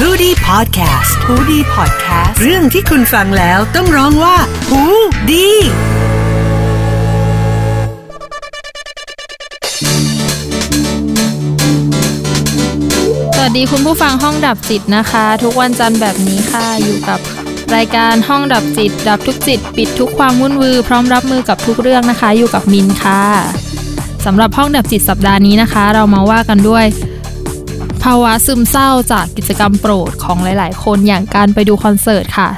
ฮูดี้พอดแคสต์ฮูดี้พอดแคสต์เรื่องที่คุณฟังแล้วต้องร้องว่าฮูดี้สวัสดีคุณผู้ฟังห้องดับจิตนะคะทุกวันจันทร์แบบนี้ค่ะอยู่กับรายการห้องดับจิตดับทุกจิตปิดทุกความวุ่นวือพร้อมรับมือกับทุกเรื่องนะคะอยู่กับมินค่ะสำหรับห้องดับจิตสัปดาห์นี้นะคะเรามาว่ากันด้วยภาวะซึมเศร้าจากกิจกรรมโปรดของหลายๆคนอย่างการไปดูคอนเสิร์ตค่ะ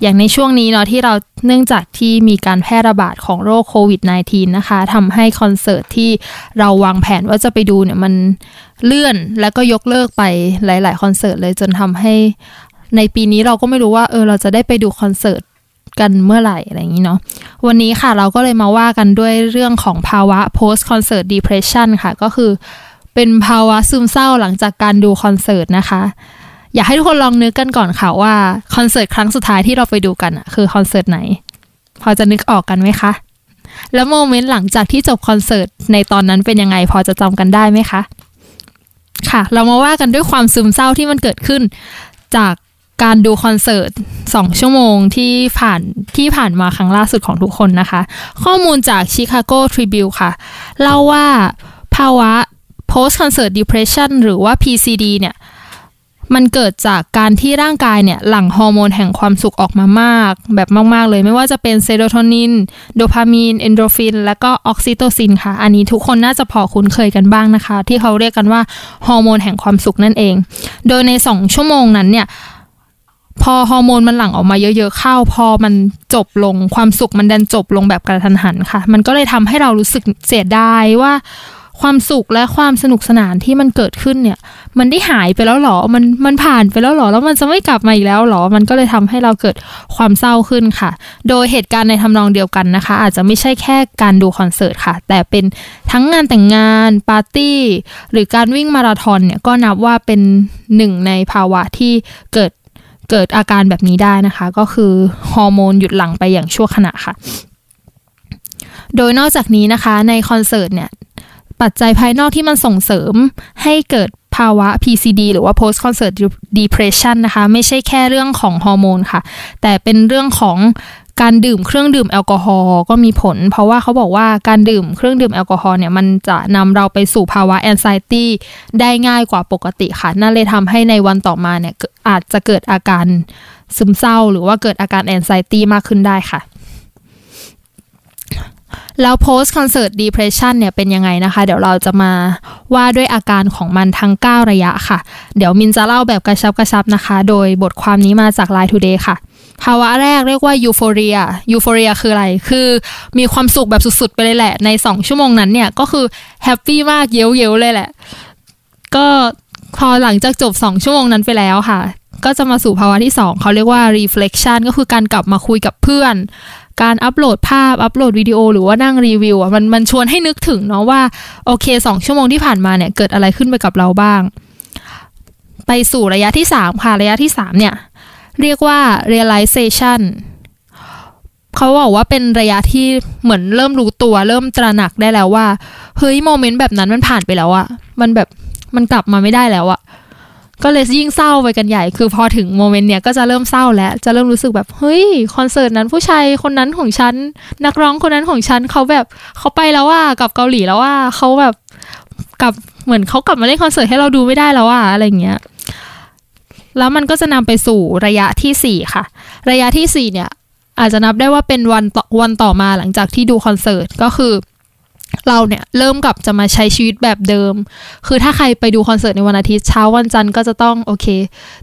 อย่างในช่วงนี้เนาะที่เราเนื่องจากที่มีการแพร่ระบาดของโรคโควิด -19 นะคะทำให้คอนเสิร์ตที่เราวางแผนว่าจะไปดูเนี่ยมันเลื่อนแล้วก็ยกเลิกไปหลายๆคอนเสิร์ตเลยจนทำให้ในปีนี้เราก็ไม่รู้ว่าเราจะได้ไปดูคอนเสิร์ตกันเมื่อไหร่อะไรอย่างนี้เนาะวันนี้ค่ะเราก็เลยมาว่ากันด้วยเรื่องของภาวะ Post-Concert Depression ค่ะก็คือเป็นภาวะซึมเศร้าหลังจากการดูคอนเสิร์ตนะคะอยากให้ทุกคนลองนึกกันก่อนค่ะว่าคอนเสิร์ตครั้งสุดท้ายที่เราไปดูกันอะคือคอนเสิร์ตไหนพอจะนึกออกกันไหมคะแล้วโมเมนต์หลังจากที่จบคอนเสิร์ตในตอนนั้นเป็นยังไงพอจะจำกันได้ไหมคะค่ะเรามาว่ากันด้วยความซึมเศร้าที่มันเกิดขึ้นจากการดูคอนเสิร์ต2ชั่วโมงที่ผ่านมาครั้งล่าสุดของทุกคนนะคะข้อมูลจาก Chicago Tribune ค่ะเล่าว่าภาวะ Post-Concert Depression หรือว่า PCD เนี่ยมันเกิดจากการที่ร่างกายเนี่ยหลั่งฮอร์โมนแห่งความสุขออกมามากแบบมากๆเลยไม่ว่าจะเป็นเซโรโทนินโดพามีนเอนโดรฟินและก็ออกซิโตซินค่ะอันนี้ทุกคนน่าจะพอคุ้นเคยกันบ้างนะคะที่เขาเรียกกันว่าฮอร์โมนแห่งความสุขนั่นเองโดยใน2ชั่วโมงนั้นเนี่ยพอฮอร์โมนมันหลั่งออกมาเยอะๆเข้าพอมันจบลงความสุขมันดันจบลงแบบกระทันหันค่ะมันก็เลยทำให้เรารู้สึกเสียดายว่าความสุขและความสนุกสนานที่มันเกิดขึ้นเนี่ยมันได้หายไปแล้วหรอมันผ่านไปแล้วหรอแล้วมันจะไม่กลับมาอีกแล้วหรอมันก็เลยทำให้เราเกิดความเศร้าขึ้นค่ะโดยเหตุการณ์ในทำนองเดียวกันนะคะอาจจะไม่ใช่แค่การดูคอนเสิร์ตค่ะแต่เป็นทั้งงานแต่งงานปาร์ตี้หรือการวิ่งมาราธอนเนี่ยก็นับว่าเป็นหนึ่งในภาวะที่เกิดอาการแบบนี้ได้นะคะก็คือฮอร์โมนหยุดหลั่งไปอย่างชั่วขณะค่ะโดยนอกจากนี้นะคะในคอนเสิร์ตเนี่ยปัจจัยภายนอกที่มันส่งเสริมให้เกิดภาวะ PCD หรือว่า Post Concert Depression นะคะไม่ใช่แค่เรื่องของฮอร์โมนค่ะแต่เป็นเรื่องของการดื่มเครื่องดื่มแอลกอฮอล์ก็มีผลเพราะว่าเขาบอกว่าการดื่มเครื่องดื่มแอลกอฮอล์เนี่ยมันจะนำเราไปสู่ภาวะ Anxiety ได้ง่ายกว่าปกติค่ะนั่นเลยทำให้ในวันต่อมาเนี่ยอาจจะเกิดอาการซึมเศร้าหรือว่าเกิดอาการ Anxiety มากขึ้นได้ค่ะแล้ว Post Concert Depression เนี่ยเป็นยังไงนะคะเดี๋ยวเราจะมาว่าด้วยอาการของมันทั้ง9ระยะค่ะเดี๋ยวมินจะเล่าแบบกระชับนะคะโดยบทความนี้มาจาก Line Today ค่ะภาวะแรกเรียกว่ายูโฟเรียคืออะไรคือมีความสุขแบบสุดๆไปเลยแหละใน2ชั่วโมงนั้นเนี่ยก็คือแฮปปี้มากเย้วๆเลยแหละก็พอหลังจากจบ2ชั่วโมงนั้นไปแล้วค่ะก็จะมาสู่ภาวะที่2เขาเรียกว่า reflection ก็คือการกลับมาคุยกับเพื่อนการอัปโหลดภาพอัปโหลดวิดีโอหรือว่านั่งรีวิวอ่ะมันชวนให้นึกถึงเนาะว่าโอเค2ชั่วโมงที่ผ่านมาเนี่ยเกิดอะไรขึ้นไปกับเราบ้างไปสู่ระยะที่3ค่ะระยะที่3เนี่ยเรียกว่า realization เขาบอกว่าเป็นระยะที่เหมือนเริ่มรู้ตัวเริ่มตระหนักได้แล้วว่าเฮ้ยโมเมนต์แบบนั้นมันผ่านไปแล้วอ่ะมันแบบมันกลับมาไม่ได้แล้วอ่ะก็เลยยิ่งเศร้าไปกันใหญ่คือพอถึงโมเมนต์เนี่ยก็จะเริ่มเศร้าแล้วจะเริ่มรู้สึกแบบเฮ้ยคอนเสิร์ตนั้นผู้ชายคนนั้นของฉันนักร้องคนนั้นของฉันเขาไปแล้วว่ากลับเกาหลีแล้วว่าเขาแบบกลับเหมือนเขากลับมาเล่นคอนเสิร์ตให้เราดูไม่ได้แล้วว่าอะไรอย่างเงี้ยแล้วมันก็จะนำไปสู่ระยะที่4ค่ะระยะที่4เนี่ยอาจจะนับได้ว่าเป็นวันต่อมาหลังจากที่ดูคอนเสิร์ตก็คือเราเนี่ยเริ่มกลับจะมาใช้ชีวิตแบบเดิมคือถ้าใครไปดูคอนเสิร์ตในวันอาทิตย์เช้าวันจันทร์ก็จะต้องโอเค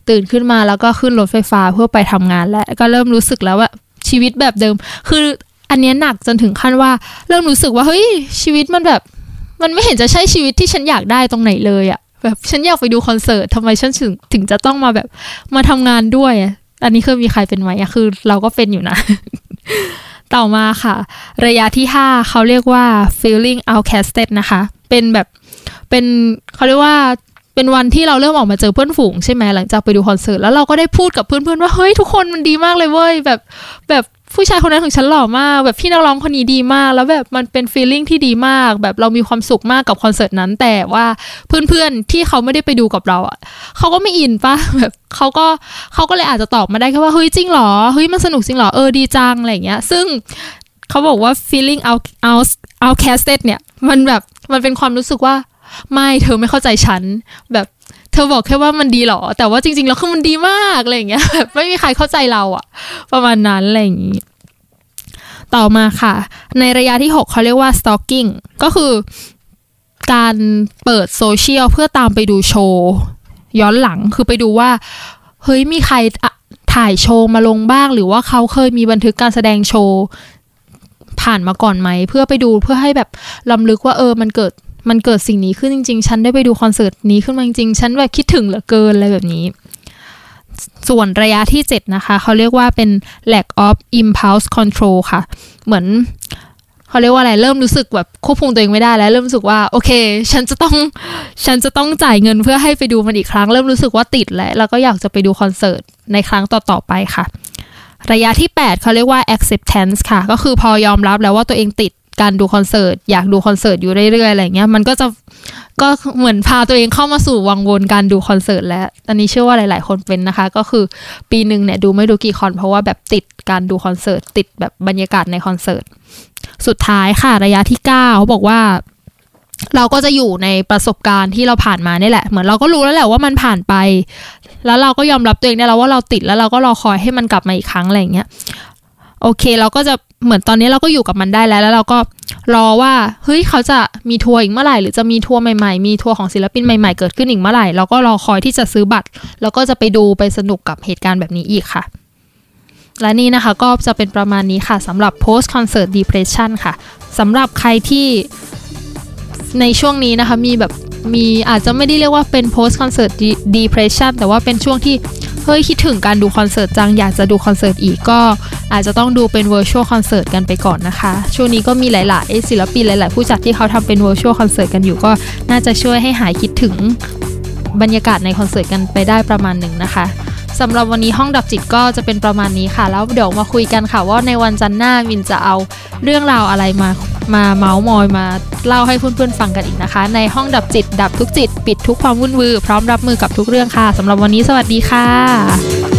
ตื่นขึ้นมาแล้วก็ขึ้นรถไฟฟ้าเพื่อไปทำงานและก็เริ่มรู้สึกแล้วว่าชีวิตแบบเดิมคืออันนี้หนักจนถึงขั้นว่าเริ่มรู้สึกว่าเฮ้ยชีวิตมันแบบมันไม่เห็นจะใช่ชีวิตที่ฉันอยากได้ตรงไหนเลยอะแบบฉันอยากไปดูคอนเสิร์ตทำไมฉันถึงจะต้องมาแบบมาทำงานด้วยอันนี้คือมีใครเป็นไหมคือเราก็เป็นอยู่นะ ต่อมาค่ะระยะที่5เขาเรียกว่า feeling outcasted นะคะเป็นวันที่เราเริ่มออกมาเจอเพื่อนฝูงใช่ไหมหลังจากไปดูคอนเสิร์ตแล้วเราก็ได้พูดกับเพื่อนๆว่าเฮ้ยทุกคนมันดีมากเลยเว้ยแบบ ผู้ชายคนนั้นของฉันหล่อมากแบบพี่นักร้องคนนี้ดีมากแล้วแบบมันเป็นฟีลลิ่งที่ดีมากแบบเรามีความสุขมากกับคอนเสิร์ตนั้นแต่ว่าเพื่อนๆที่เขาไม่ได้ไปดูกับเราอ่ะเขาก็ไม่อินป่ะแบบเขาก็เลยอาจจะตอบมาได้แค่ว่าเฮ้ยจริงหรอเฮ้ยมันสนุกจริงหรอเออดีจังอะไรอย่างเงี้ยซึ่งเขาบอกว่า feeling outcasted เนี่ยมันแบบมันเป็นความรู้สึกว่าไม่เธอไม่เข้าใจฉันแบบเธอบอกแค่ว่ามันดีหรอแต่ว่าจริงๆแล้วคือมันดีมากอะไรอย่างเงี้ยแบบไม่มีใครเข้าใจเราอะประมาณนั้นอะไรอย่างงี้ต่อมาค่ะในระยะที่6เขาเรียกว่า stalking ก็คือการเปิดโซเชียลเพื่อตามไปดูโชว์ย้อนหลังคือไปดูว่าเฮ้ยมีใครถ่ายโชว์มาลงบ้างหรือว่าเขาเคยมีบันทึกการแสดงโชว์ผ่านมาก่อนไหมเพื่อไปดูเพื่อให้แบบรำลึกว่าเออมันเกิดสิ่งนี้ขึ้นจริงๆฉันได้ไปดูคอนเสิร์ตนี้ขึ้นมาจริงๆฉันแบบคิดถึงเหลือเกินอะไรแบบนี้ส่วนระยะที่7นะคะเขาเรียกว่าเป็น lack of impulse control ค่ะเหมือนเขาเรียกว่าอะไรเริ่มรู้สึกแบบควบคุมตัวเองไม่ได้แล้วเริ่มรู้สึกว่าโอเคฉันจะต้องจ่ายเงินเพื่อให้ไปดูมันอีกครั้งเริ่มรู้สึกว่าติดแล้วก็อยากจะไปดูคอนเสิร์ตในครั้งต่อๆไปค่ะระยะที่8เขาเรียกว่า acceptance ค่ะก็คือพอยอมรับแล้วว่าตัวเองติดการดูคอนเสิร์ตอยากดูคอนเสิร์ตอยู่เรื่อยๆอะไรเงี้ยมันก็เหมือนพาตัวเองเข้ามาสู่วังวนการดูคอนเสิร์ตแล้วอันนี้เชื่อว่าหลายๆคนเป็นนะคะก็คือปีนึงเนี่ยดูไม่ดูกี่คอนเพราะว่าแบบติดการดูคอนเสิร์ตติดแบบบรรยากาศในคอนเสิร์ตสุดท้ายค่ะระยะที่9เขาบอกว่าเราก็จะอยู่ในประสบการณ์ที่เราผ่านมานี่แหละเหมือนเราก็รู้แล้วแหละว่ามันผ่านไปแล้วเราก็ยอมรับตัวเองได้แล้วว่าเราติดแล้วเราก็รอคอยให้มันกลับมาอีกครั้งอะไรอย่างเงี้ยโอเคเราก็จะเหมือนตอนนี้เราก็อยู่กับมันได้แล้วเราก็รอว่าเฮ้ยเขาจะมีทัวร์อีกเมื่อไหร่หรือจะมีทัวร์ใหม่ๆมีทัวร์ของศิลปินใหม่ๆเกิดขึ้นอีกเมื่อไหร่เราก็รอคอยที่จะซื้อบัตรแล้วก็จะไปดูไปสนุกกับเหตุการณ์แบบนี้อีกค่ะและนี่นะคะก็จะเป็นประมาณนี้ค่ะสำหรับ Post Concert Depression ค่ะสำหรับใครที่ในช่วงนี้นะคะมีอาจจะไม่ได้เรียกว่าเป็น Post Concert Depression แต่ว่าเป็นช่วงที่เฮ้ยคิดถึงการดูคอนเสิร์ตจังอยากจะดูคอนเสิร์ตอีกก็อาจจะต้องดูเป็น Virtual Concert กันไปก่อนนะคะช่วงนี้ก็มีหลายๆศิลปินหลายๆผู้จัดที่เขาทำเป็น Virtual Concert กันอยู่ก็น่าจะช่วยให้หายคิดถึงบรรยากาศในคอนเสิร์ตกันไปได้ประมาณหนึ่งนะคะสำหรับวันนี้ห้องดับจิตก็จะเป็นประมาณนี้ค่ะแล้วเดี๋ยวมาคุยกันค่ะว่าในวันจันทร์หน้ามินจะเอาเรื่องราวอะไรมาเมาท์มอยมาเล่าให้เพื่อนๆฟังกันอีกนะคะในห้องดับจิตดับทุกจิตปิดทุกความวุ่นวือพร้อมรับมือกับทุกเรื่องค่ะสำหรับวันนี้สวัสดีค่ะ